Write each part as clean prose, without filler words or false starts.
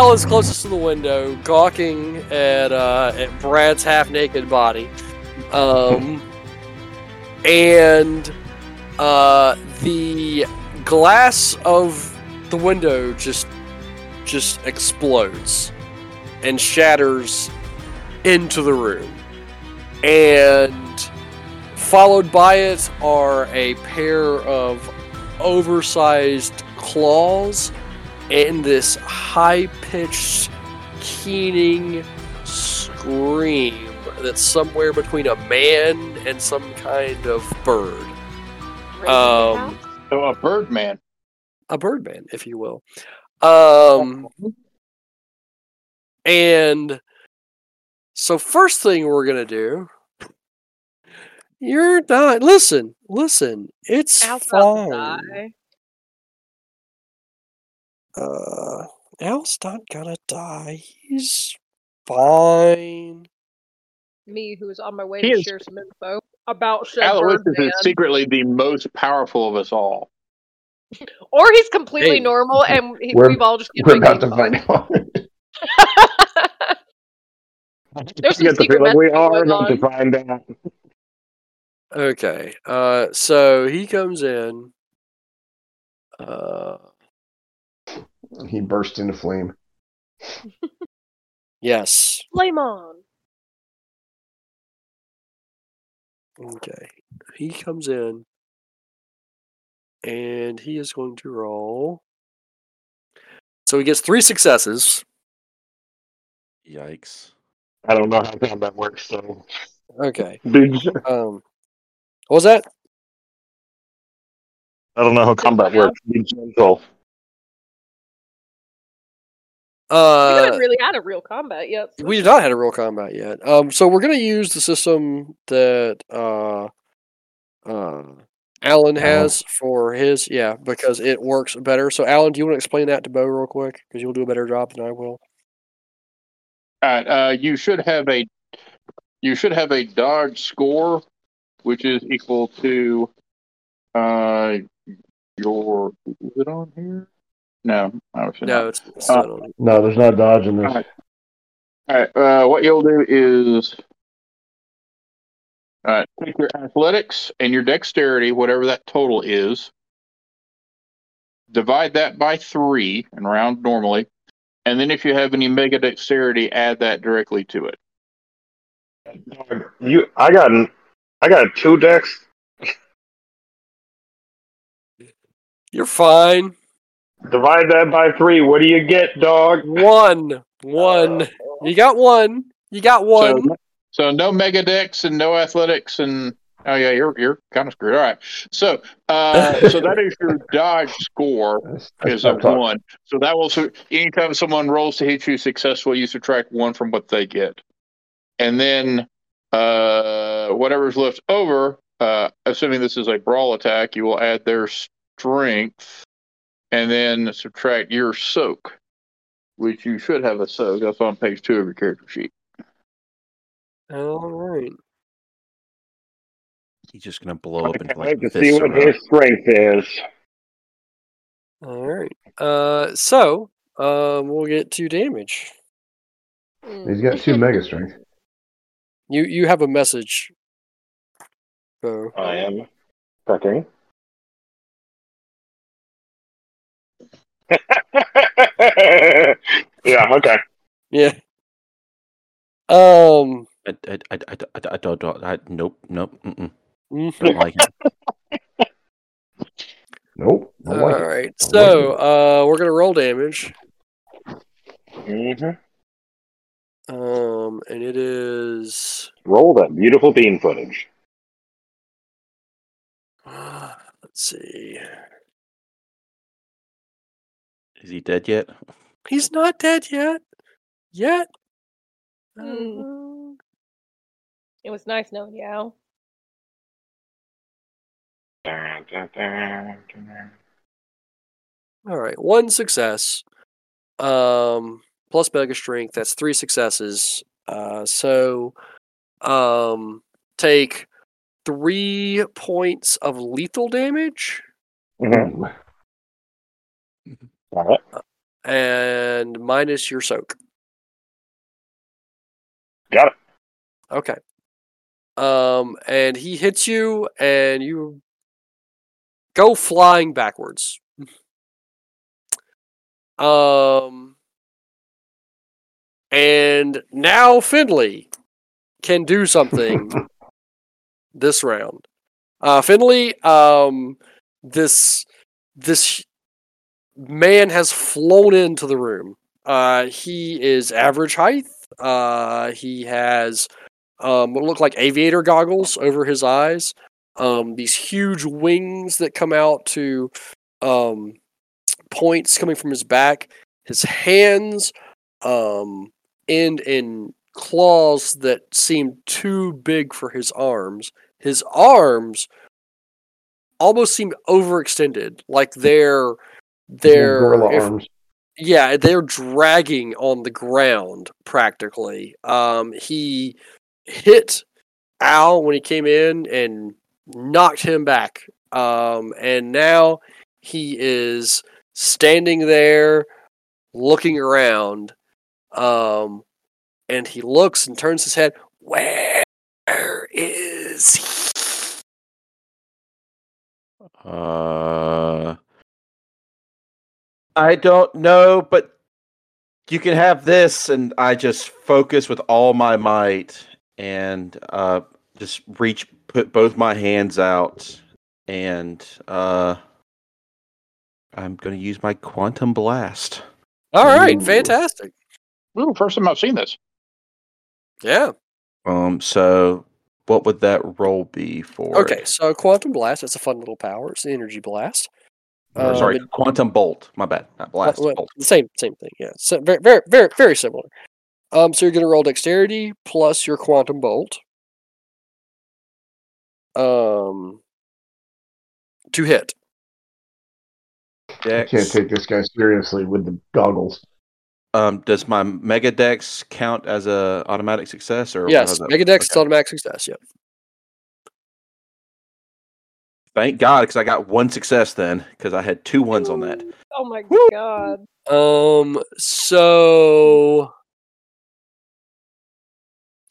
Al is closest to the window, gawking at Brad's half-naked body. And the glass of the window just explodes and shatters into the room. And followed by it are a pair of oversized claws and this high-pitched, keening scream that's somewhere between a man and some kind of bird. So a birdman. A birdman, if you will. And so first thing we're going to do, you're not, listen, it's Al's fine. Al's not gonna die. He's fine. Me, who was on my way to share some info about Aloysius is secretly the most powerful of us all. Or he's completely normal, and we've all just... We're about to find out. There's some secret messages we are going to find out. Okay, so he comes in. He bursts into flame. Yes. Flame on. Okay. He comes in. And he is going to roll. So he gets 3 successes. Yikes. I don't know how that works, so... Okay. What was that? I don't know how combat works. Be gentle. We haven't really had a real combat yet. So. We've not had a real combat yet. So we're going to use the system that Alan has for his, because it works better. So Alan, do you want to explain that to Bo real quick? Because you'll do a better job than I will. All right. You should have a dodge score, which is equal to your. Is it on here? No, obviously not. It's no, there's not dodge in this. All right. What you'll do is take your athletics and your dexterity, whatever that total is, divide that by 3 and round normally, and then if you have any mega dexterity, add that directly to it. I got 2 dex. You're fine. Divide that by 3. What do you get, dog? 1. You got one. So no mega dex and no athletics and you're kind of screwed. All right. So so that is your dodge score is a 1. So that will anytime someone rolls to hit you successful, you subtract 1 from what they get, and then whatever's left over. Assuming this is a brawl attack, you will add their strength. And then subtract your soak, which you should have a soak. That's on page 2 of your character sheet. All right. He's just going to blow up and like to see what his strength is. All right. So we'll get 2 damage. He's got 2 mega strength. You have a message. So. I am checking. Yeah. Okay. Yeah. I don't. Nope. Don't like it. Nope. All right. So, we're gonna roll damage. Mm-hmm. And it is roll that beautiful bean footage. Let's see. Is he dead yet? He's not dead yet. Yet. It was nice knowing you, Al. All right, 1 success. Plus mega strength. That's 3 successes. So take 3 points of lethal damage. Mm-hmm. All right. and minus your soak. Got it. Okay. And he hits you, and you go flying backwards. And now Finley can do something this round. Finley, this man has flown into the room. He is average height. He has what look like aviator goggles over his eyes. These huge wings that come out to points coming from his back. His hands end in claws that seem too big for his arms. His arms almost seem overextended, like they're gorilla arms. Yeah, they're dragging on the ground practically. He hit Al when he came in and knocked him back. And now he is standing there looking around. And he looks and turns his head. Where is he? I don't know, but you can have this. And I just focus with all my might and just reach, put both my hands out, and I'm going to use my Quantum Blast. All right, fantastic. Ooh, first time I've seen this. Yeah. So what would that roll be for? Okay, so Quantum Blast, that's a fun little power. It's an energy blast. Quantum Bolt. My bad. Not blast. Bolt. Same thing. Yeah. So very, very, very, very similar. So you're going to roll Dexterity plus your Quantum Bolt. To hit. Dex. I can't take this guy seriously with the goggles. Does my Mega Dex count as a automatic success? Or yes, Mega Dex is automatic success. Yep. Thank God, because I got one success then, because I had 2 ones on that. Oh my God. So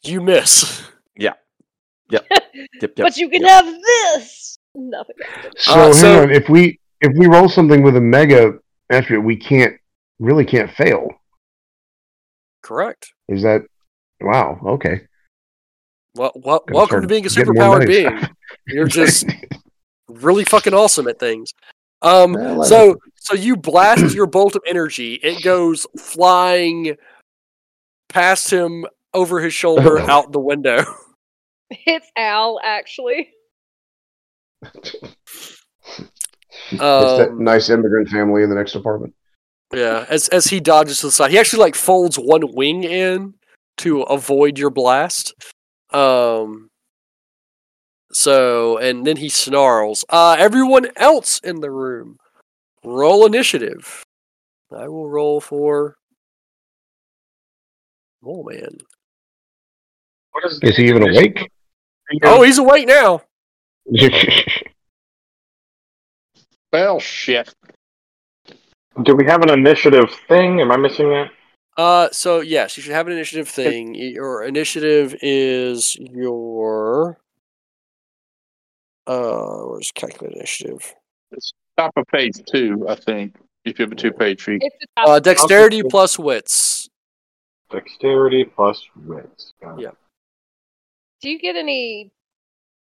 you miss. Yeah. Yep. Yep. But you can have this. Nothing. So hang on. If we roll something with a mega attribute, we really can't fail. Correct. Is that wow? Okay. Well, welcome to being a superpowered being. You're just really fucking awesome at things. So you blast your bolt of energy. It goes flying past him, over his shoulder, out the window. It's Al, actually. It's that nice immigrant family in the next apartment. Yeah, as he dodges to the side, he actually like folds one wing in to avoid your blast. So, and then he snarls. Everyone else in the room, roll initiative. I will roll for. Oh man, is he even awake? Oh, he's awake now. Well, shit. Do we have an initiative thing? Am I missing that? So yes, you should have an initiative thing. Your initiative is your where's calculated initiative? It's top of page 2, I think. If you have a 2-page sheet. Dexterity plus wits. Dexterity plus wits. Yeah. Do you get any?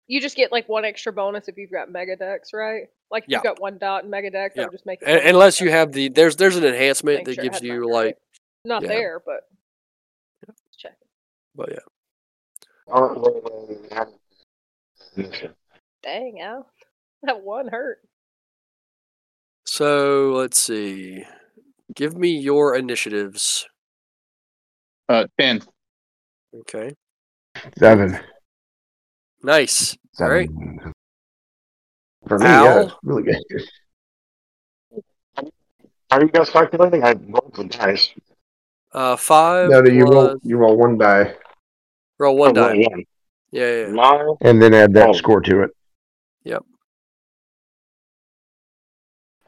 You just get like one extra bonus if you've got Megadex, right? Like if you've got 1 dot in Megadex, yeah. I'm just making. Unless you have the there's an enhancement that gives you like not there, but let's check. But yeah. Dang, Al, that one hurt. So let's see. Give me your initiatives. 10. Okay. 7. Nice. 7. All right. For me, yeah, really good. How are you guys calculating? I rolled the dice. 5. No, you roll 1 die. Roll 1 die. One. Yeah. 9. And then add that score to it. Yep.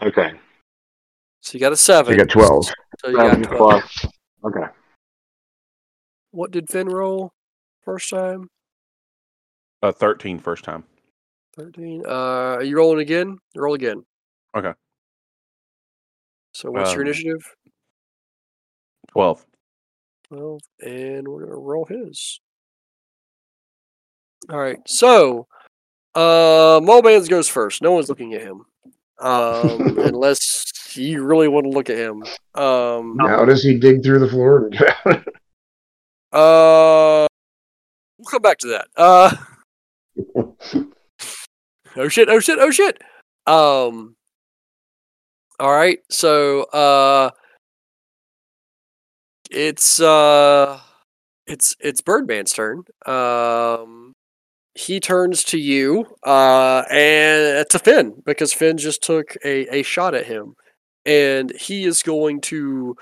Okay. So you got a 7. You got 12. So you got 12. Okay. What did Finn roll first time? 13 first time. 13. Are you rolling again? Roll again. Okay. So what's your initiative? 12. 12. And we're going to roll his. All right. So Mole Man's goes first. No one's looking at him. Unless you really want to look at him. How does he dig through the floor? We'll come back to that. Oh shit. All right. So, it's Birdman's turn. He turns to you, and to Finn, because Finn just took a shot at him. And he is going to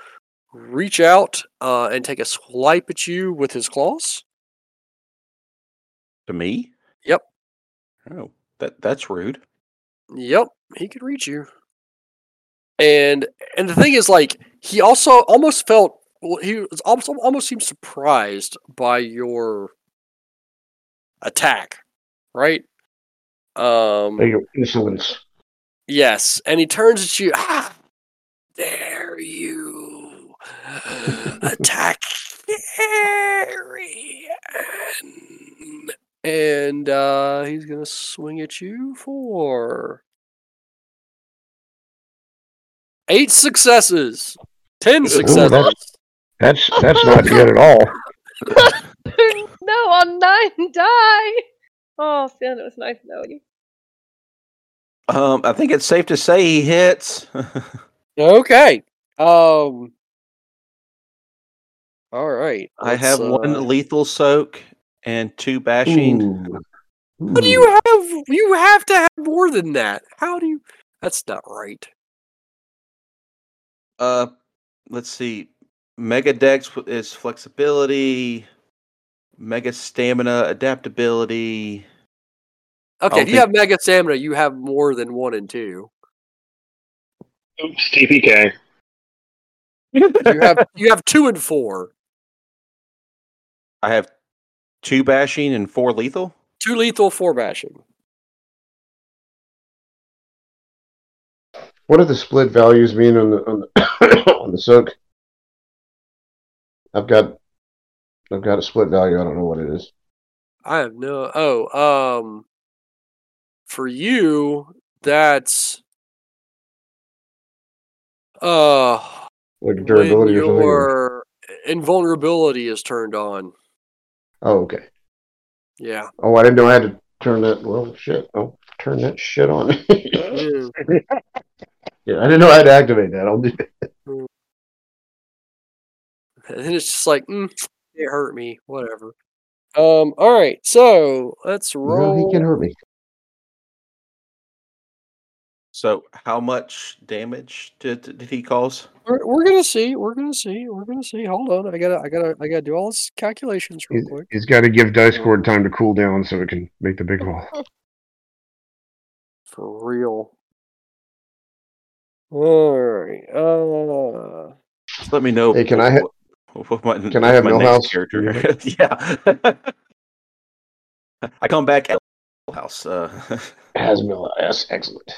reach out and take a swipe at you with his claws. To me? Yep. Oh, that's rude. Yep, he could reach you. And the thing is, like, he also almost felt, he was almost seemed surprised by your attack, right? Your insolence. Yes, and he turns at you. Ah, dare you attack Carrion? And he's gonna swing at you for 8 successes, 10 successes. Ooh, that's not good at all. No, on 9 die. Oh, Finn, it was nice knowing you. I think it's safe to say he hits. Okay. All right. I have 1 lethal soak and 2 bashing. Ooh. What do you have? You have to have more than that. How do you? That's not right. Let's see. Mega Dex is flexibility. Mega Stamina, Adaptability. Okay, if you have Mega Stamina, you have more than 1 and 2. Oops, TPK. You have 2 and 4. I have 2 bashing and 4 lethal? 2 lethal, 4 bashing. What do the split values mean on the on the soak? I've got a split value. I don't know what it is. I have no... Oh, for you, that's... like durability or something? Your invulnerability is turned on. Oh, okay. Yeah. Oh, I didn't know I had to turn that... Well, shit. Oh, turn that shit on. Yeah, I didn't know I had to activate that. I'll do that. And then it's just like... It hurt me. Whatever. All right. So let's roll. No, he can hurt me. So how much damage did he cause? We're gonna see. Hold on. I gotta do all his calculations real quick. He's got to give Dice Cord time to cool down so it can make the big roll. For real. All right. Just let me know. Hey, can I? Can I have my house? Yeah. I come back at house. Has mill house. Excellent.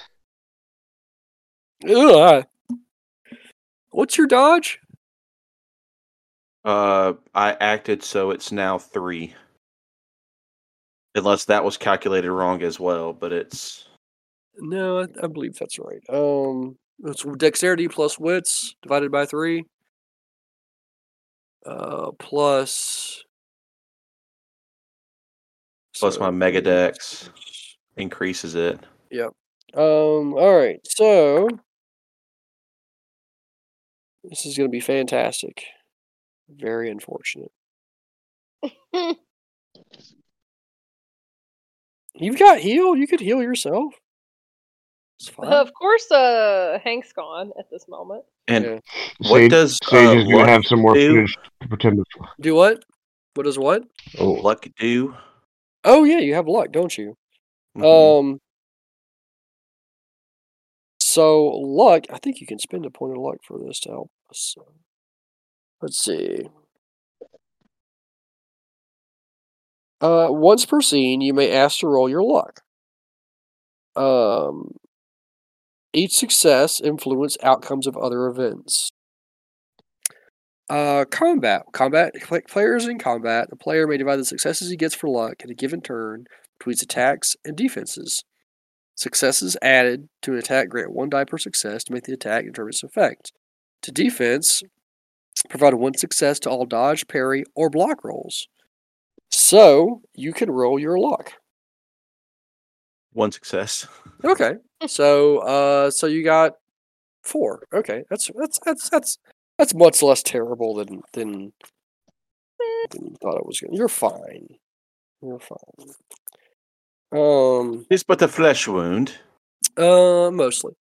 Ugh. What's your dodge? I acted, so it's now 3. Unless that was calculated wrong as well, but it's... No, I believe that's right. It's dexterity plus wits divided by 3. Plus my Mega Dex increases it. Yep. All right. So this is going to be fantastic. Very unfortunate. You've got heal. You could heal yourself. It's fine. Of course, Hank's gone at this moment. And yeah. Sage is going to have some more finish to pretend to do what? What does what? Oh, luck do. Oh yeah, you have luck, don't you? Mm-hmm. So luck, I think you can spend a point of luck for this to help us. So, let's see. Once per scene, you may ask to roll your luck. Each success influences outcomes of other events. Combat. Players in combat. A player may divide the successes he gets for luck in a given turn between his attacks and defenses. Successes added to an attack grant one die per success to make the attack and determine its effect. To defense, provide one success to all dodge, parry, or block rolls. So, you can roll your luck. One success. Okay. So you got 4. Okay. That's much less terrible than you thought it was going to. You're fine. It's but a flesh wound. Mostly.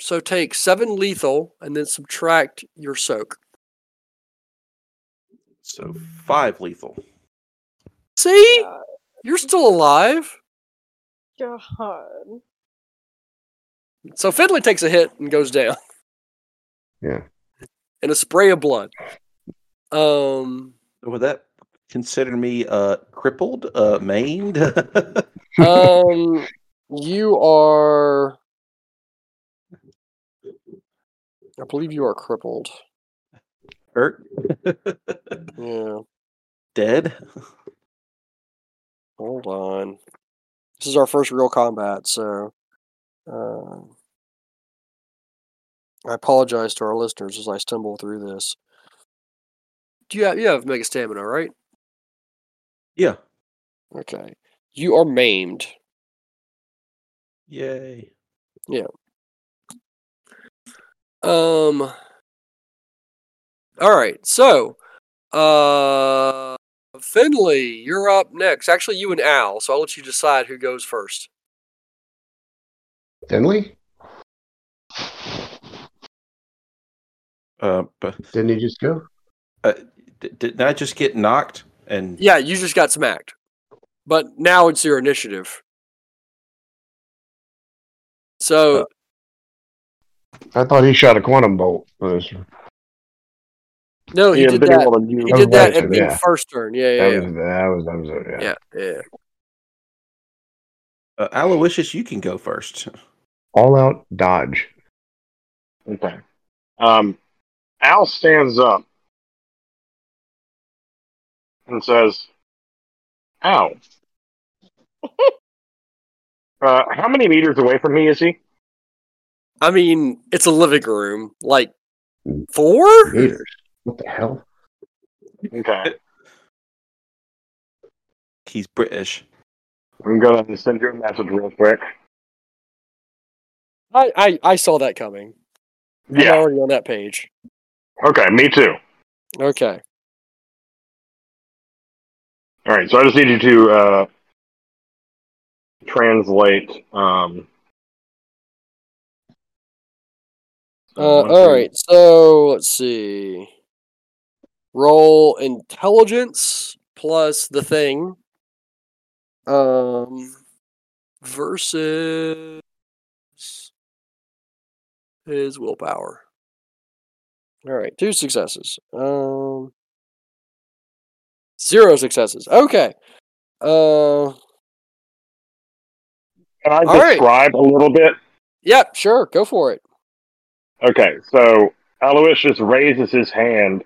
So take 7 lethal and then subtract your soak. So 5 lethal. See? You're still alive. God. So Finley takes a hit and goes down. Yeah. And a spray of blood. Would that consider me crippled, maimed? You are. I believe you are crippled. Hurt. Yeah. Dead. Hold on. This is our first real combat, so I apologize to our listeners as I stumble through this. You have mega stamina, right? Yeah. Okay. You are maimed. Yay. Yeah. All right. So, Finley, you're up next. Actually, you and Al, so I'll let you decide who goes first. Finley? Didn't he just go? Didn't I just get knocked? And yeah, you just got smacked. But now it's your initiative. So... I thought he shot a quantum bolt. No, he did that. He did that at the first turn. Yeah. That was. Aloysius, you can go first. All out dodge. Okay. Al stands up and says, "Ow." How many meters away from me is he? I mean, it's a living room. Like 4 meters. What the hell? Okay. He's British. I'm going to send you a message real quick. I saw that coming. Yeah. I'm already on that page. Okay, me too. Okay. All right, so I just need you to translate... all right, so let's see. Roll intelligence plus the thing versus his willpower. All right, 2 successes. 0 successes. Okay. Can I describe a little bit? Yeah, sure. Go for it. Okay, so Aloysius raises his hand,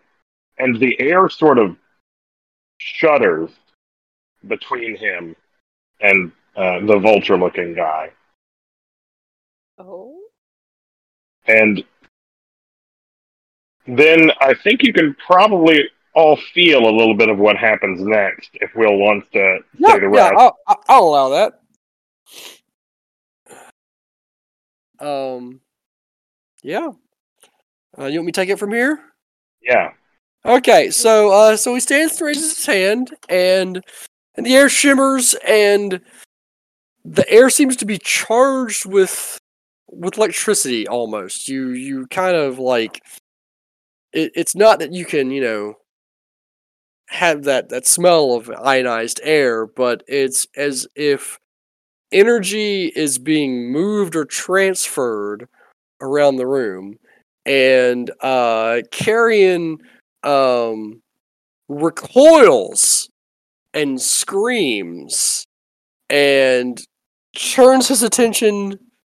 and the air sort of shudders between him and the vulture-looking guy. Oh. And then I think you can probably all feel a little bit of what happens next, if Will wants to say the rest. Yeah, I'll allow that. Yeah. You want me to take it from here? Yeah. Okay, so he stands and raises his hand, and the air shimmers, and the air seems to be charged with electricity almost. You kind of like it, it's not that you can, have that smell of ionized air, but it's as if energy is being moved or transferred around the room, and Carrion recoils and screams and turns his attention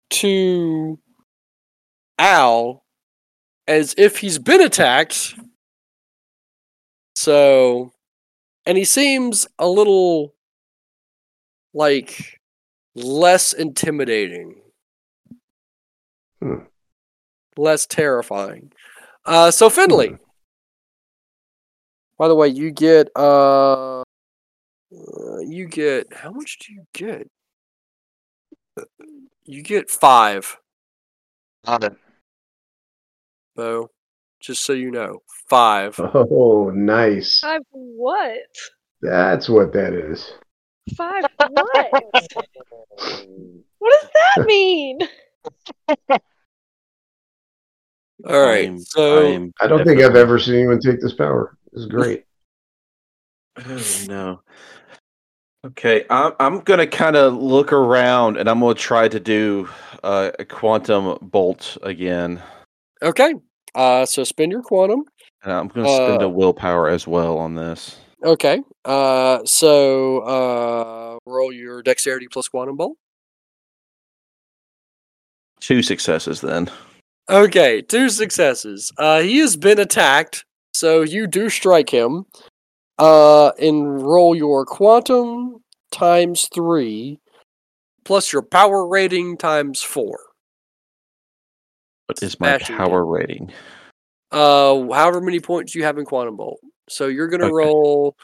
to Al as if he's been attacked. So, and he seems a little, like, less intimidating. Hmm. Less terrifying. So, Finley. Hmm. By the way, you get, how much do you get? You get 5. So, just so you know, 5. Oh, nice. 5 what? That's what that is. 5 what? What does that mean? All right. So I don't think I've ever seen anyone take this power. It's great. Oh, no. Okay, I'm going to kind of look around, and I'm going to try to do a Quantum Bolt again. Okay, so spend your Quantum. And I'm going to spend a Willpower as well on this. Okay, so roll your Dexterity plus Quantum Bolt. 2 successes, then. Okay, 2 successes. He has been attacked, so you do strike him. And roll your Quantum times 3, plus your power rating times 4. What is my power rating? However many points you have in Quantum Bolt. So you're going to roll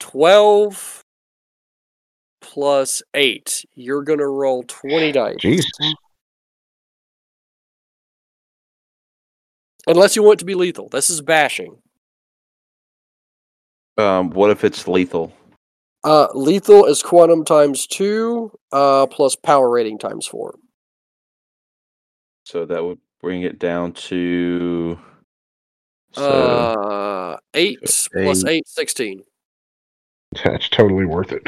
12 plus 8. You're going to roll 20 dice. Jesus. Unless you want it to be lethal. This is bashing. What if it's lethal? Lethal is Quantum times 2 plus power rating times 4. So that would bring it down to 8 plus 8, 16. That's totally worth it.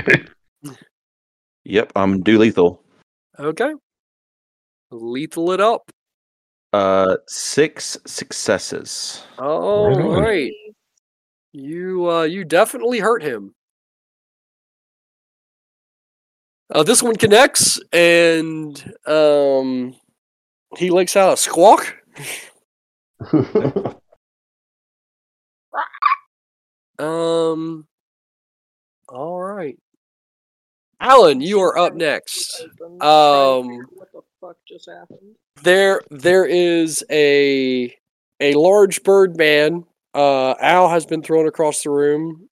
Yep, I'm do lethal. Okay. Lethal it up. 6 successes. Oh, right. You definitely hurt him. This one connects, and he lets out a squawk. All right, Alan, you are up next. What the fuck just happened? There is a large bird man. Al has been thrown across the room.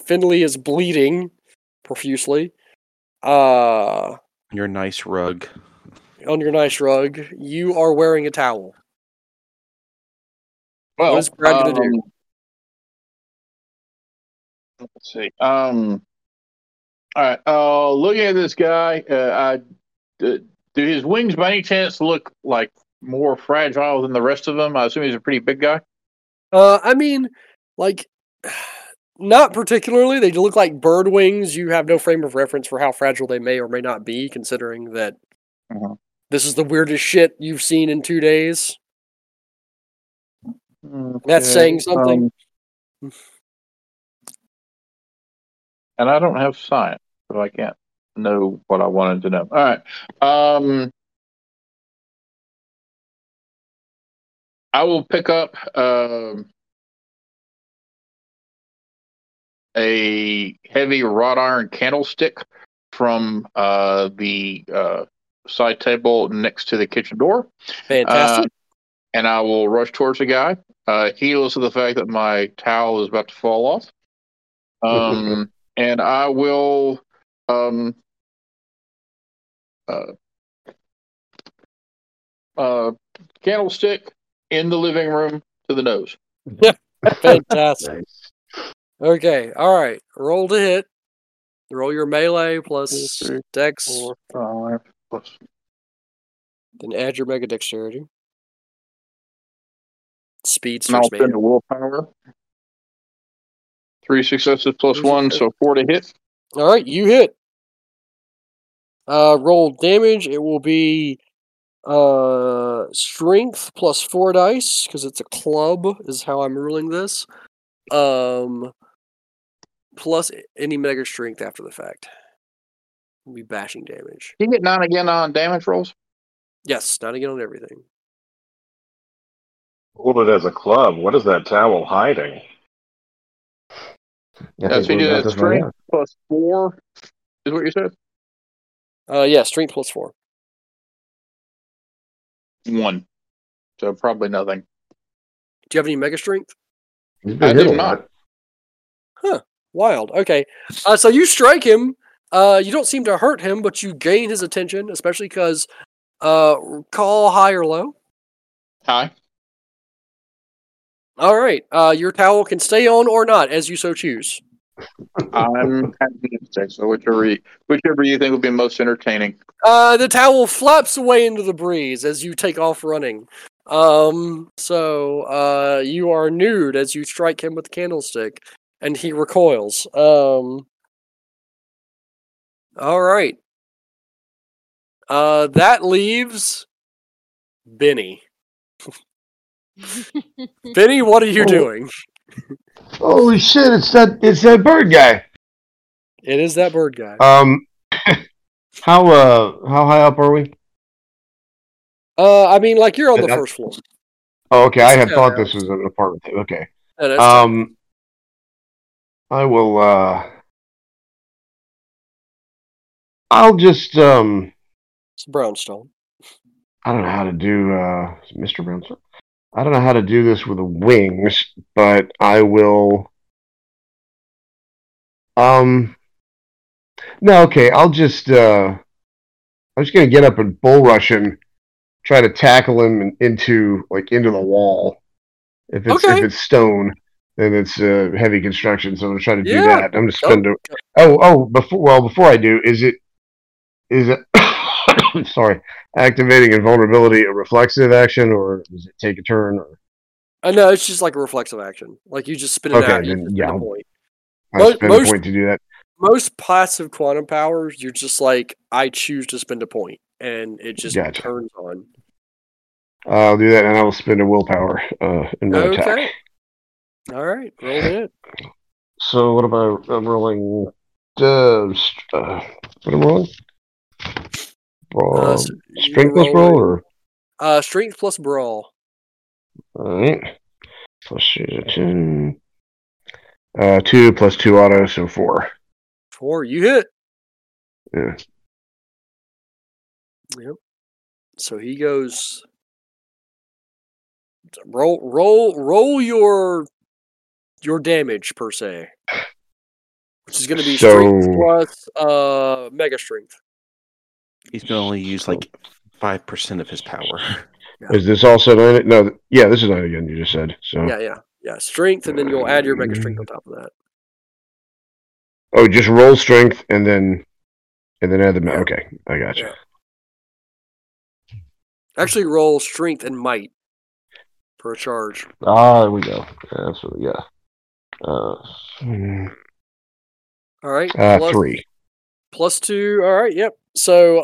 Finley is bleeding profusely. On your nice rug, you are wearing a towel. Well, what is Brad going to do? Let's see. All right. Looking at this guy, do his wings by any chance look like more fragile than the rest of them? I assume he's a pretty big guy. I mean, like, not particularly. They look like bird wings. You have no frame of reference for how fragile they may or may not be, considering that this is the weirdest shit you've seen in 2 days. Okay. That's saying something. And I don't have science, so I can't know what I wanted to know. All right. I will pick up a heavy wrought iron candlestick from the side table next to the kitchen door. Fantastic. And I will rush towards the guy, heedless of the fact that my towel is about to fall off. And I will candlestick in the living room to the nose. Fantastic. Nice. Okay, all right. Roll to hit. Roll your melee plus 3, dex. 4, 5 plus. Then add your mega dexterity. Speed. And I'll spend a willpower. 3 successes plus 1, so 4 to hit. Alright, you hit. Roll damage. It will be strength plus 4 dice, because it's a club, is how I'm ruling this. Plus any mega strength after the fact. We'll be bashing damage. You get 9 again on damage rolls? Yes, 9 again on everything. Hold it as a club. What is that towel hiding? That's what you do. That strength plus 4 is what you said? Yeah, strength plus 4. 1. So probably nothing. Do you have any mega strength? I do not. Huh. Wild. Okay. So you strike him. You don't seem to hurt him, but you gain his attention, especially because call high or low. High. All right. Your towel can stay on or not, as you so choose. I'm happy to say so. Whichever you think would be most entertaining. The towel flaps away into the breeze as you take off running. So you are nude as you strike him with the candlestick, and he recoils. All right. That leaves Benny. Benny, what are you doing? Holy shit! It's that bird guy. It is that bird guy. How high up are we? I mean, like you're on the first floor. Oh, okay. I had thought this was an apartment. Okay. I will. I'll just. It's brownstone. I don't know how to do Mr. Brownstone. I don't know how to do this with the wings, but I will. No, okay. I'll just. I'm just gonna get up and bull rush him, try to tackle him into the wall. If it's stone, then it's heavy construction. So I'm gonna try to do that. I'm just going to. Before I do, is it? Sorry. Activating invulnerability, a reflexive action, or does it take a turn? Or... no, it's just like a reflexive action. Like you just spit it out. Then, yeah, point. I spend a point to do that. Most passive quantum powers, you're just like, I choose to spend a point, and it just turns on. I'll do that, and I will spend a willpower in my attack. All right, roll it. So what about I'm rolling? What am I rolling? So strength plus brawl or? Strength plus brawl. Alright. Plus 2. 2 plus 2 auto, so 4. 4, you hit. Yeah. Yep. So he goes. Roll your damage per se. Which is gonna be strength plus mega strength. He's going to only use like 5% of his power. Yeah. Is this also 9? No, yeah, this is 9 again, you just said. So. Yeah. Strength, and then you'll add your mega strength on top of that. Oh, just roll strength and then add the mega. Okay, I got you. Yeah. Actually, roll strength and might for a charge. Ah, there we go. Absolutely, yeah. All right. Plus 3. Plus 2, all right, yep. So,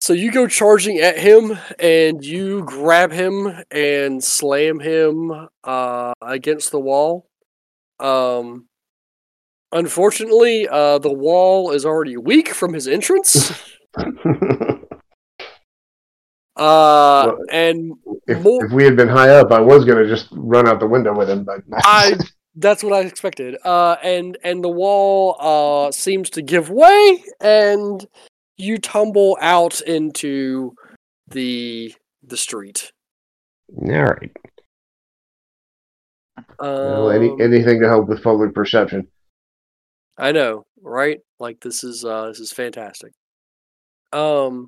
so you go charging at him, and you grab him and slam him against the wall. Unfortunately, the wall is already weak from his entrance. Well, and if we had been high up, I was going to just run out the window with him, but that's what I expected. And the wall seems to give way, and you tumble out into the street. All right. Well, anything to help with public perception. I know, right? Like this is fantastic. All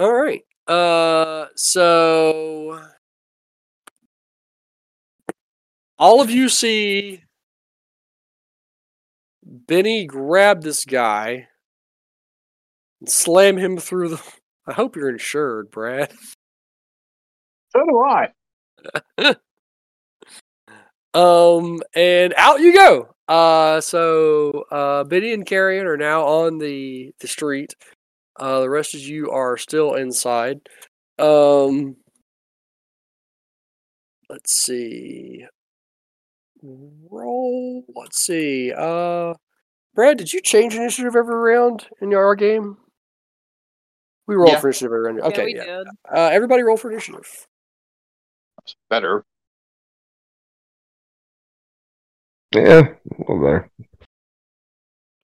right. So. All of you see Benny grab this guy and slam him through the... I hope you're insured, Brad. So do I. And out you go. So Benny and Carrion are now on the street. The rest of you are still inside. Let's see. Roll. Let's see. Brad, did you change initiative every round in our game? We rolled for initiative every round. Okay, we did. Everybody roll for initiative. That's better. Yeah, a little better.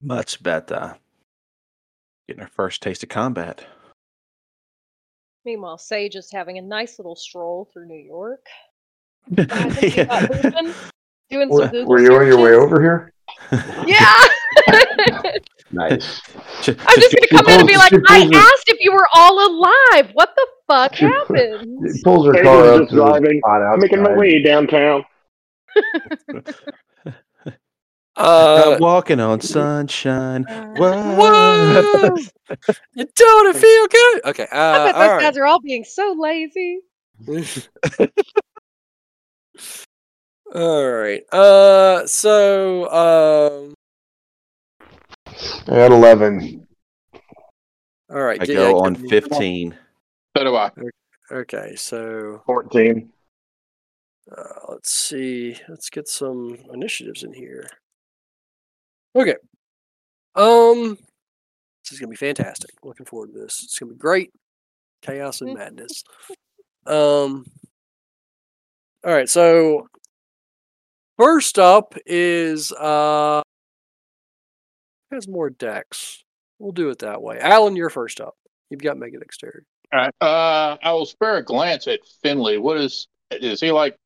Much better. Getting our first taste of combat. Meanwhile, Sage is having a nice little stroll through New York. Were you on your way over here? Yeah! Nice. I'm just going to come in and be like, I asked if you were all alive. What the fuck happened? She pulls her car up to the spot outside. Making my way downtown. Walking on sunshine. Whoa! You don't feel good. Okay. I bet those guys are all being so lazy. All right. So. I got 11. All right. I go on 15. So do I. Okay. So 14. Let's see. Let's get some initiatives in here. Okay. This is going to be fantastic. Looking forward to this. It's going to be great. Chaos and madness. All right. So first up is has more decks. We'll do it that way. Alan, you're first up. You've got mega dexterity. All right. I will spare a glance at Finley. What is he like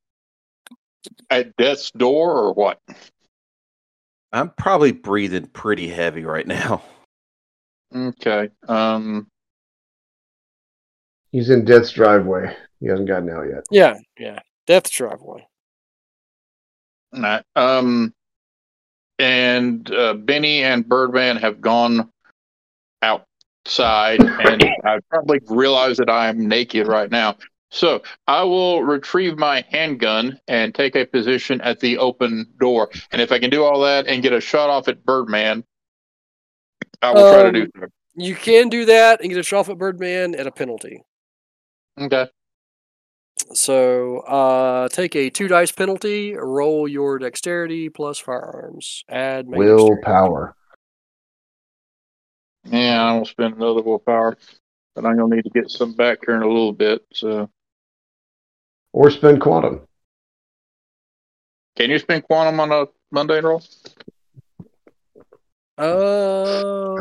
at death's door or what? I'm probably breathing pretty heavy right now. Okay. He's in Death's driveway. He hasn't gotten out yet. Yeah. Death's driveway. All right. And Benny and Birdman have gone outside, and I probably realize that I'm naked right now. So I will retrieve my handgun and take a position at the open door. And if I can do all that and get a shot off at Birdman, I will try to do that. You can do that and get a shot off at Birdman at a penalty. Okay. So take a 2 dice penalty, roll your dexterity plus firearms. Add willpower. Yeah, I will spend another willpower. But I'm going to need to get some back here in a little bit. So. Or spend quantum. Can you spend quantum on a mundane roll? I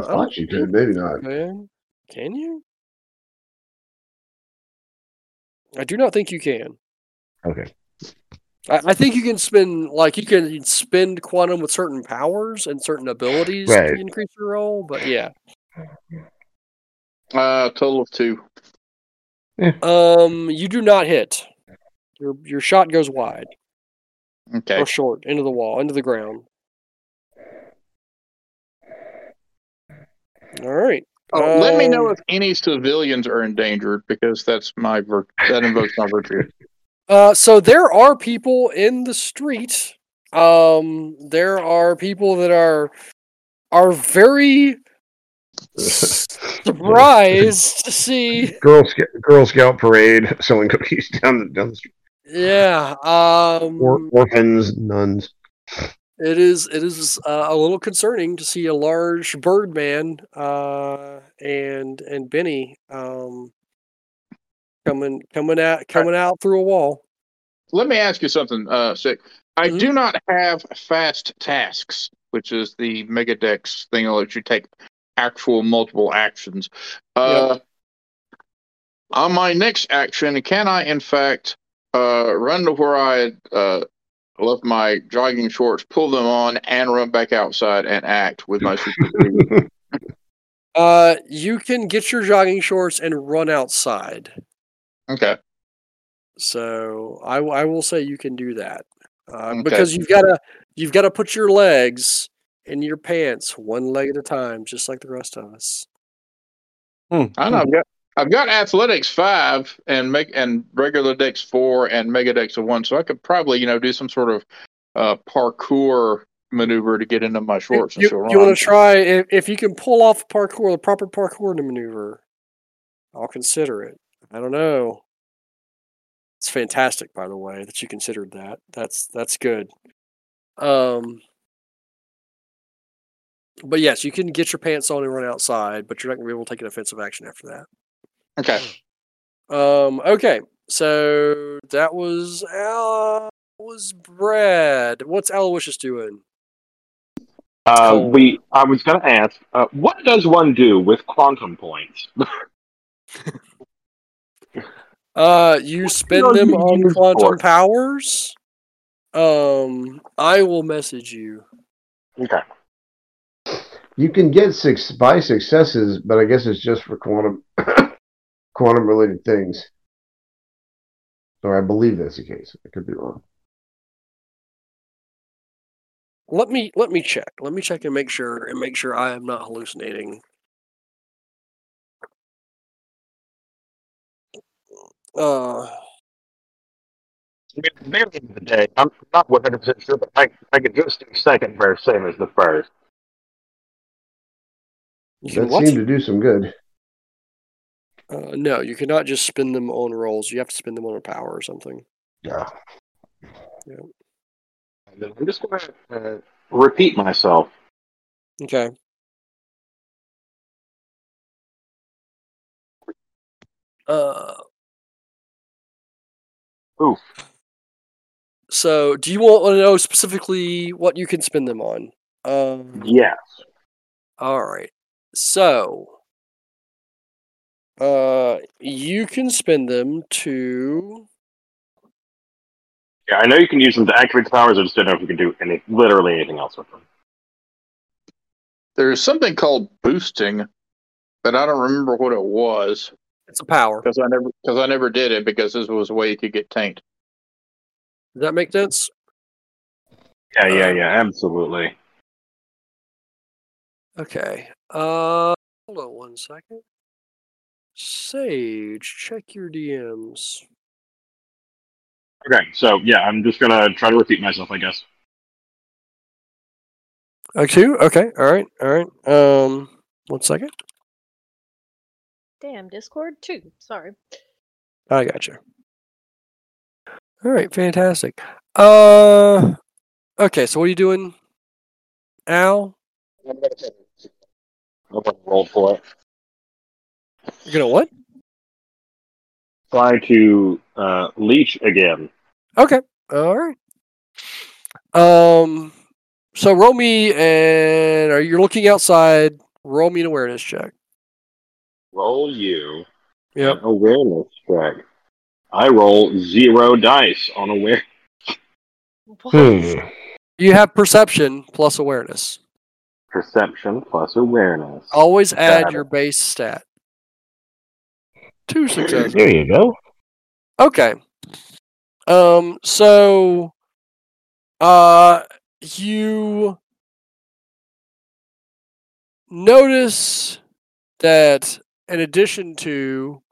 thought you could. Maybe not. Can you? I do not think you can. Okay. I think you can spend you can spend quantum with certain powers and certain abilities to increase your roll. But yeah. Total of 2. Yeah. You do not hit. Your shot goes wide. Okay. Or short, into the wall, into the ground. All right. Oh, let me know if any civilians are endangered, because that invokes my virtue. So there are people in the street. There are people that are very surprised to see Girl Scout parade selling cookies down the street. Yeah, orphans, nuns. It is a little concerning to see a large Birdman and Benny coming out through a wall. Let me ask you something, Sick. I do not have fast tasks, which is the Megadex thing that lets you take actual multiple actions. On my next action, can I in fact run to where I left my jogging shorts, pull them on, and run back outside and act with my super? You can get your jogging shorts and run outside. Okay. So I will say you can do that because you've got to put your legs in your pants, one leg at a time, just like the rest of us. I know. I've got athletics 5 and regular dex 4 and mega dex of 1, so I could probably do some sort of parkour maneuver to get into my shorts and show. You want to try, if you can pull off parkour, the proper parkour maneuver, I'll consider it. I don't know. It's fantastic, by the way, that you considered that. That's good. But yes, you can get your pants on and run outside, but you're not going to be able to take an offensive action after that. Okay. Okay. So that was Al. Was Brad? What's Aloysius doing? I was going to ask, what does one do with quantum points? You spend them on quantum powers. I will message you. Okay. You can get 6 successes, but I guess it's just for quantum related things. So I believe that's the case. I could be wrong. Let me check. Let me check and make sure I am not hallucinating. At the beginning of the day, I'm not 100% sure, but I could just do second verse, same as the first. That seemed to do some good. No, you cannot just spend them on rolls. You have to spend them on a power or something. Yeah. Yeah. I'm just going to repeat myself. Okay. Oof. So, do you want to know specifically what you can spend them on? Yes. All right. So, you can spend them to... Yeah, I know you can use them to activate the powers. I just don't know if you can do literally anything else with them. There's something called boosting, but I don't remember what it was. It's a power. Because I never did it, because this was a way you could get tanked. Does that make sense? Yeah, absolutely. Okay. Hold on one second. Sage, check your DMs. Okay, so, yeah, I'm just going to try to repeat myself, I guess. Okay, all right. One second. Damn, Discord 2, sorry. I gotcha. All right, fantastic. Okay, so what are you doing, Al? I'm going to roll for it. You're going to what? Try to leech again. Okay. All right. So roll me, and you're looking outside. Roll me an awareness check. Roll you. Yep. An awareness check. I roll 0 dice on awareness. You have perception plus awareness. Always add your base stat. 2 successes. There you go. Okay. So, you notice that in addition to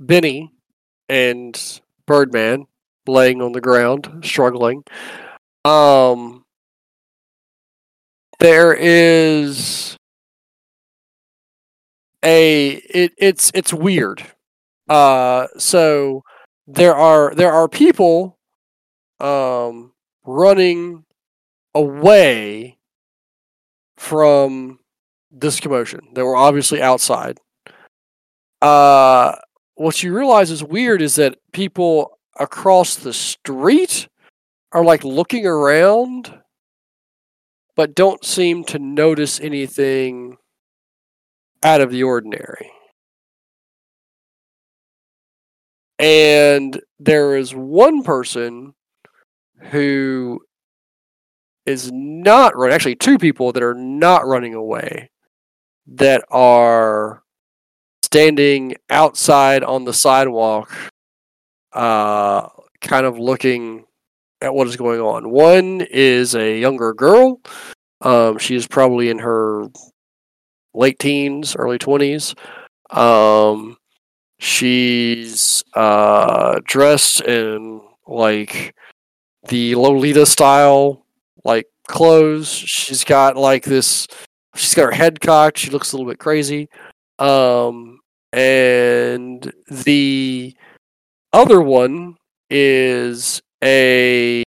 Benny and Birdman laying on the ground, struggling, there is. It's weird. So there are people running away from this commotion. They were obviously outside. What you realize is weird is that people across the street are like looking around, but don't seem to notice anything out of the ordinary. And there is one person who is not running, actually 2 people that are not running away, that are standing outside on the sidewalk, kind of looking at what is going on. One is a younger girl. She is probably in her late teens, early 20s. She's dressed in like the Lolita style like clothes. She's got like this. She's got her head cocked. She looks a little bit crazy. And the other one is a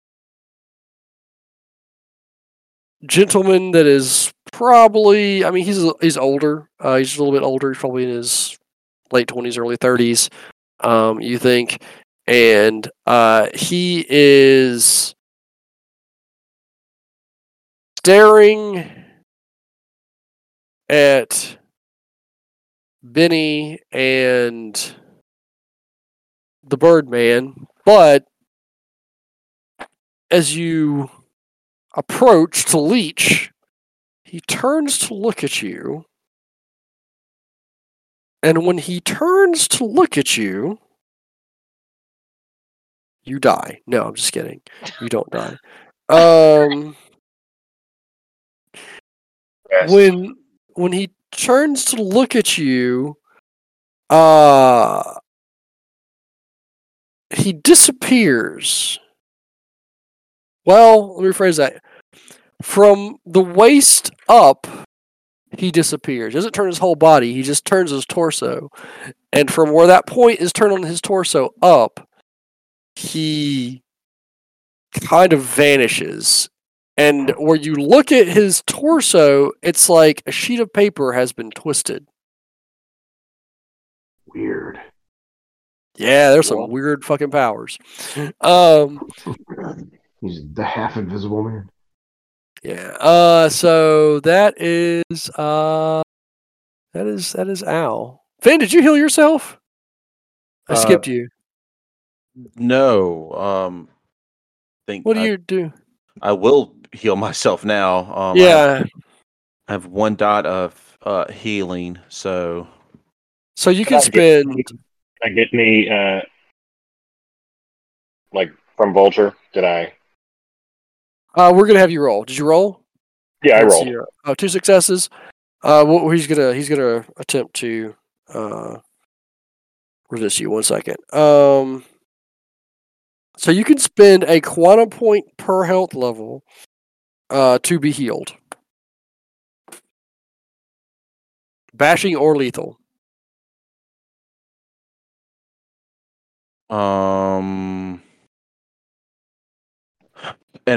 gentleman that is probably, I mean, he's older. He's a little bit older. He's probably in his late 20s, early 30s, you think. And he is staring at Benny and the Birdman, but as you approach to leech, he turns to look at you, and when he turns to look at you, you die. No, I'm just kidding. You don't die. Yes. When he turns to look at you, he disappears. Well, let me rephrase that. From the waist up, he disappears. He doesn't turn his whole body. He just turns his torso. And from where that point is turned on his torso up, he kind of vanishes. And where you look at his torso, it's like a sheet of paper has been twisted. Weird. Yeah, there's some weird fucking powers. He's the half invisible man. Yeah. So that is Al. Finn, did you heal yourself? I skipped you. No. Think. What do you do? I will heal myself now. Yeah. I have one dot of healing, so. So you can spend. I get me like from Vulture? Did I? We're gonna have you roll. Did you roll? Yeah, I rolled. Two successes. He's gonna attempt to resist you. 1 second. So you can spend a quantum point per health level to be healed, bashing or lethal. And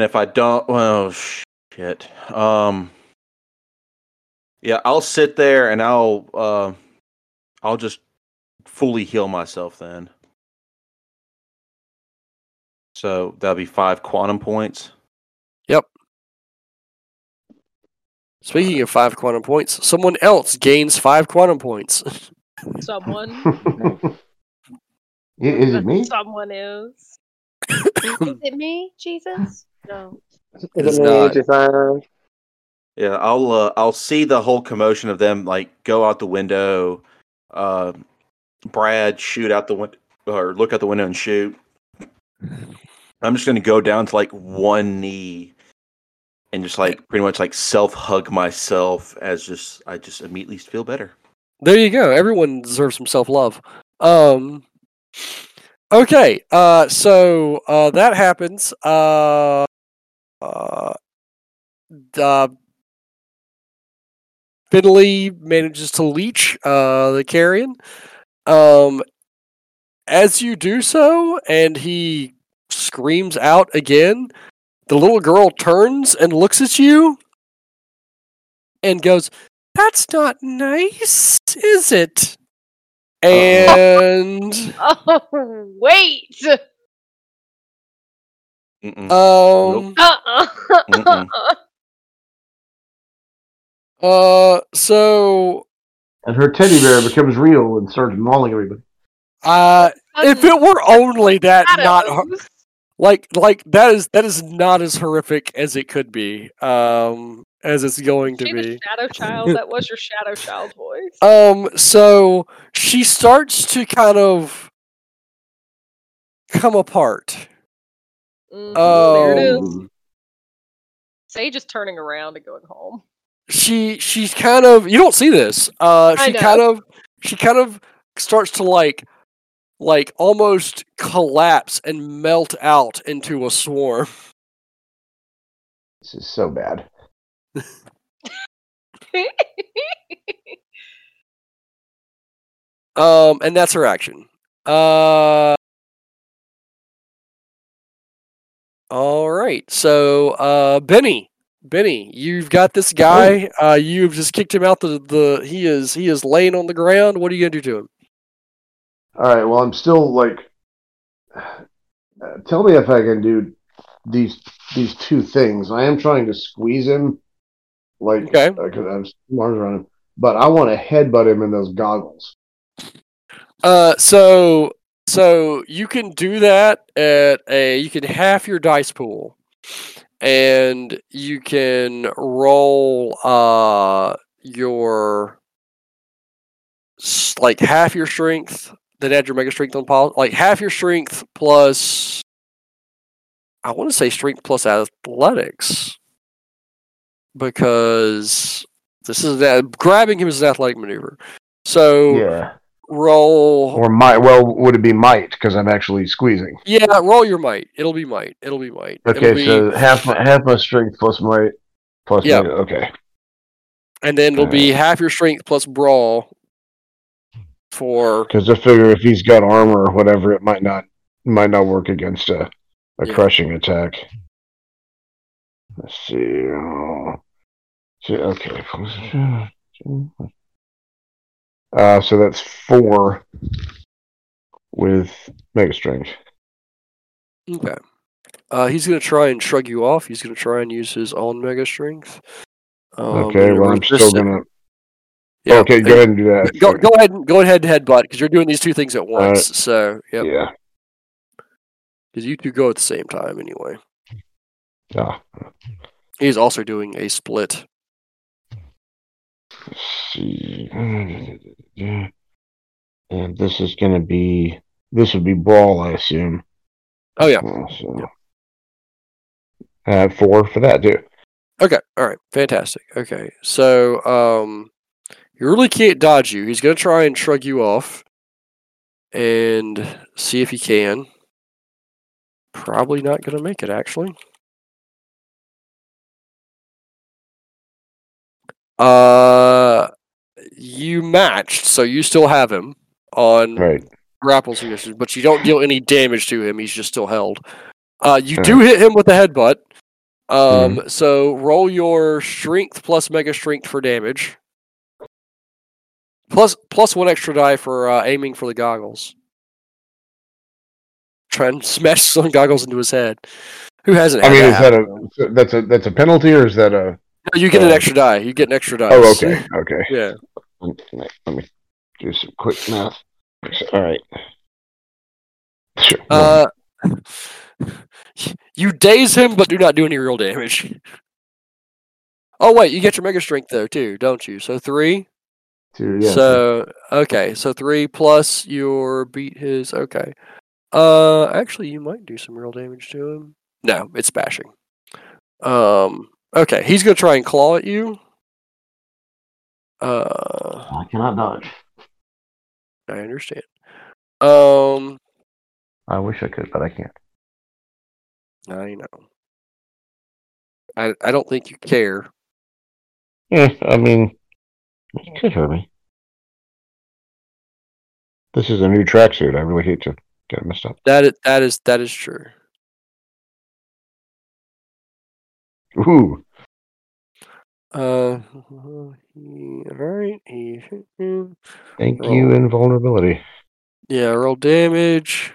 if I don't, oh shit. Yeah, I'll sit there and I'll just fully heal myself then. So that'll be 5 quantum points. Yep. Speaking of 5 quantum points, someone else gains 5 quantum points. Someone. Is it me? Someone else. Is it me, Jesus? No. It's not. Yeah, I'll see the whole commotion of them like go out the window. Brad shoot out the window or look out the window and shoot. I'm just gonna go down to like one knee and just like pretty much like self-hug myself as just I just immediately feel better. There you go. Everyone deserves some self-love. Okay, so that happens. Finley manages to leech the carrion. As you do so, and he screams out again, the little girl turns and looks at you and goes, "That's not nice, is it?" And oh wait, so and her teddy bear becomes real and starts mauling everybody. If it were only that, not like that is not as horrific as it could be. As it's going to be. The shadow child. That was your shadow child voice. So she starts to kind of come apart. There it is. Sage is turning around and going home. She's kind of. You don't see this. She kind of starts to like like almost collapse and melt out into a swarm. This is so bad. And that's her action. All right. So, Benny, you've got this guy. You've just kicked him out. He is laying on the ground. What are you gonna do to him? All right. Well, I'm still like. Tell me if I can do these two things. I am trying to squeeze him, like because I'm arms around him, but I want to headbutt him in those goggles. So you can do that at you can half your dice pool, and you can roll your like half your strength, then add your mega strength on like half your strength plus. I want to say strength plus athletics, because this is that grabbing him is an athletic maneuver. So yeah. Roll or might. Well, would it be might? Because I'm actually squeezing. Yeah, roll your might. It'll be might. Okay, so half my strength plus might plus. Yeah. Might. Okay. And then it'll be half your strength plus brawl. For because I figure if he's got armor or whatever, it might not work against a crushing attack. Let's see. Okay. So that's 4 with mega strength. Okay. He's going to try and shrug you off. He's going to try and use his own mega strength. Okay, well, I'm still going to... Yeah, okay, go ahead and do that. Go ahead and headbutt, because you're doing these two things at once. So, yep. Yeah. Because you two go at the same time, anyway. Yeah. He's also doing a split. Let's see. And this is going to be... This would be brawl, I assume. Oh, yeah. So, I have 4 for that, too. Okay. All right. Fantastic. Okay. So, he really can't dodge you. He's going to try and shrug you off and see if he can. Probably not going to make it, actually. You matched, so you still have him on grapples, but you don't deal any damage to him. He's just still held. You do hit him with a headbutt. So roll your strength plus mega strength for damage. Plus 1 extra die for aiming for the goggles. Try and smash some goggles into his head. Who hasn't? I mean, that's a penalty, or is that a? No, you get an extra die. You get an extra die. Oh, okay. Okay. Yeah. Let me do some quick math. All right. Sure. You daze him, but do not do any real damage. Oh wait, you get your mega strength though too, don't you? So 3. 2. Yeah. So okay, so 3 plus your beat his. Okay. Actually, you might do some real damage to him. No, it's bashing. Okay, he's gonna try and claw at you. I cannot dodge. I understand. I wish I could, but I can't. I know. I don't think you care. Yeah, I mean, it could hurt me. This is a new tracksuit. I really hate to get messed up. That is true. Ooh. Alright. Thank you, invulnerability. Yeah, roll damage.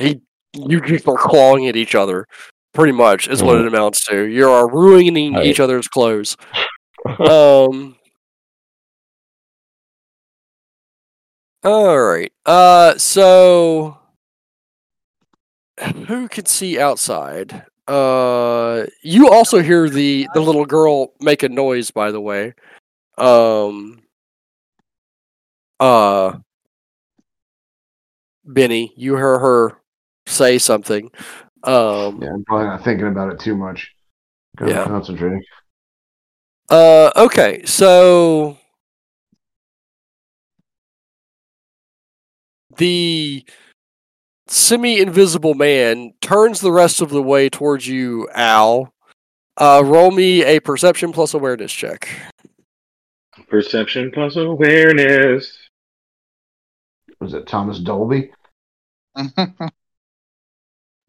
You just are clawing at each other, pretty much, is what it amounts to. You are ruining each other's clothes. All right. So who can see outside? You also hear the little girl make a noise, by the way. Benny, you heard her say something. Yeah, I'm probably not thinking about it too much. Yeah. Concentrating. Okay, so the semi-invisible man turns the rest of the way towards you, Al. Roll me a perception plus awareness check. Perception plus awareness. Was it Thomas Dolby?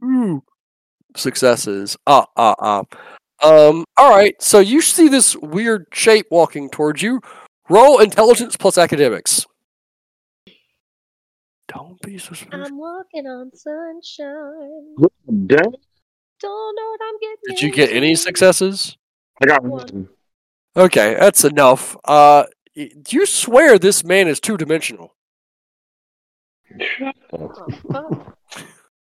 Ooh. Successes. Alright, so you see this weird shape walking towards you. Roll intelligence plus academics. Don't be suspicious. I'm walking on sunshine. Don't know what I'm getting. Did you get any successes? I got one. Okay, that's enough. You swear this man is two-dimensional. Shut up.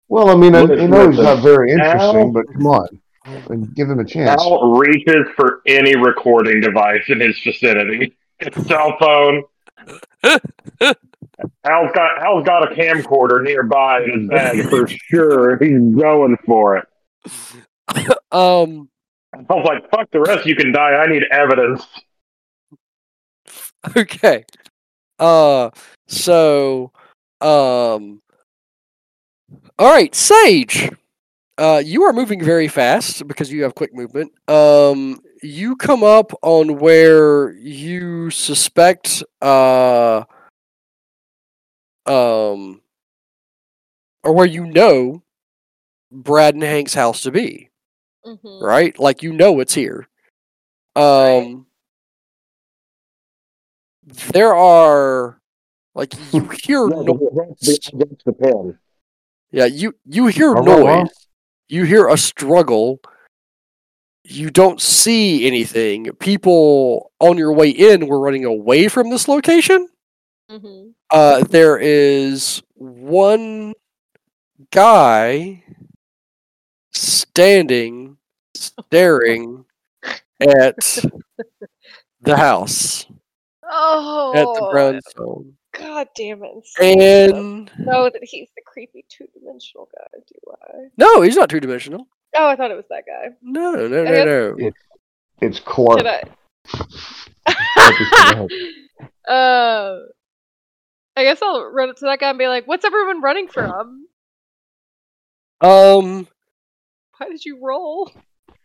Well, I mean, I know he's not very interesting, but come on. And give him a chance. Al reaches for any recording device in his vicinity. His cell phone. Al's got a camcorder nearby in his bag for sure. He's going for it. I was like, fuck the rest, you can die. I need evidence. Okay. Alright, Sage! You are moving very fast because you have quick movement. You come up on where you suspect or where you know Brad and Hank's house to be. Mm-hmm. Right? Like, you know it's here. There are, like, you hear noise. That's the pen. Yeah, you hear noise. You hear a struggle. You don't see anything. People on your way in were running away from this location. Mm-hmm. There is one guy standing, staring at the house. Oh, at the brownstone. God damn it. And I don't know that he's the creepy two-dimensional guy, do I? No, he's not two-dimensional. Oh, I thought it was that guy. No. It's Clark. I guess I'll run up to that guy and be like, what's everyone running from? Why did you roll?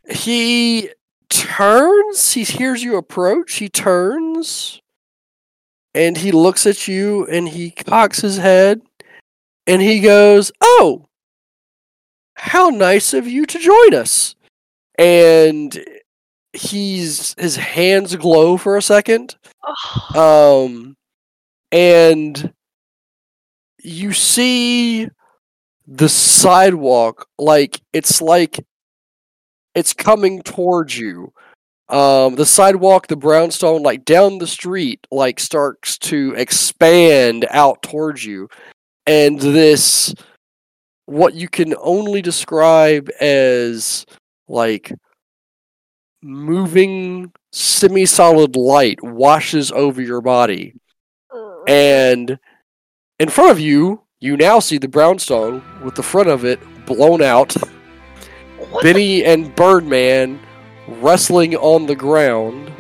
He turns. He hears you approach. He turns. And he looks at you, and he cocks his head, and he goes, oh, how nice of you to join us. And his hands glow for a second. Oh. And you see the sidewalk, like, it's coming towards you. The sidewalk, the brownstone, like down the street, like starts to expand out towards you. And this, what you can only describe as like moving semi-solid light washes over your body. And in front of you, you now see the brownstone with the front of it blown out. What? Benny and Birdman wrestling on the ground,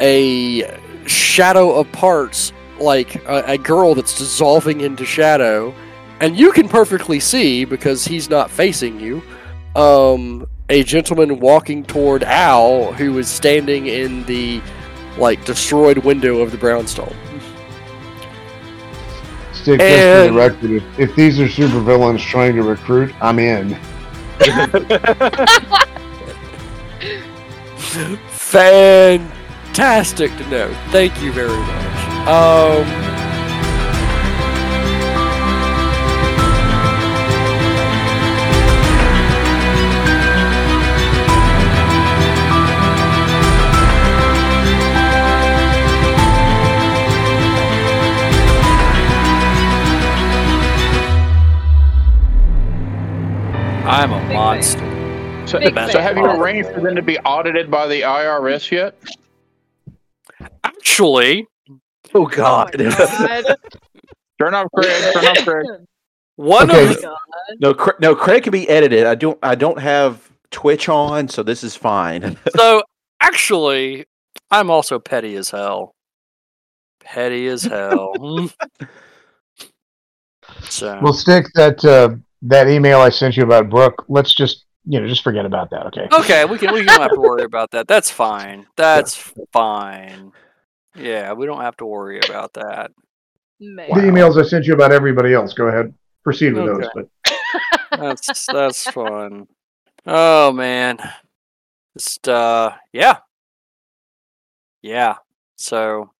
a shadow of parts, like a girl that's dissolving into shadow, and you can perfectly see, because he's not facing you, a gentleman walking toward Al, who is standing in the, like, destroyed window of the brownstone. Stick this to the record. If these are supervillains trying to recruit, I'm in. Fantastic to know. Thank you very much. I'm a monster. So have you arranged for them to be audited by the IRS yet? Actually, oh God. Turn off, Craig. No, Craig can be edited. I don't have Twitch on, so this is fine. So actually, I'm also petty as hell. So we'll stick that email I sent you about Brooke. Let's just forget about that. Okay. Okay, we don't have to worry about that. That's fine. That's fine. Yeah, we don't have to worry about that. Wow. The emails I sent you about everybody else. Go ahead. Proceed with those. But that's fun. Oh man, just yeah. So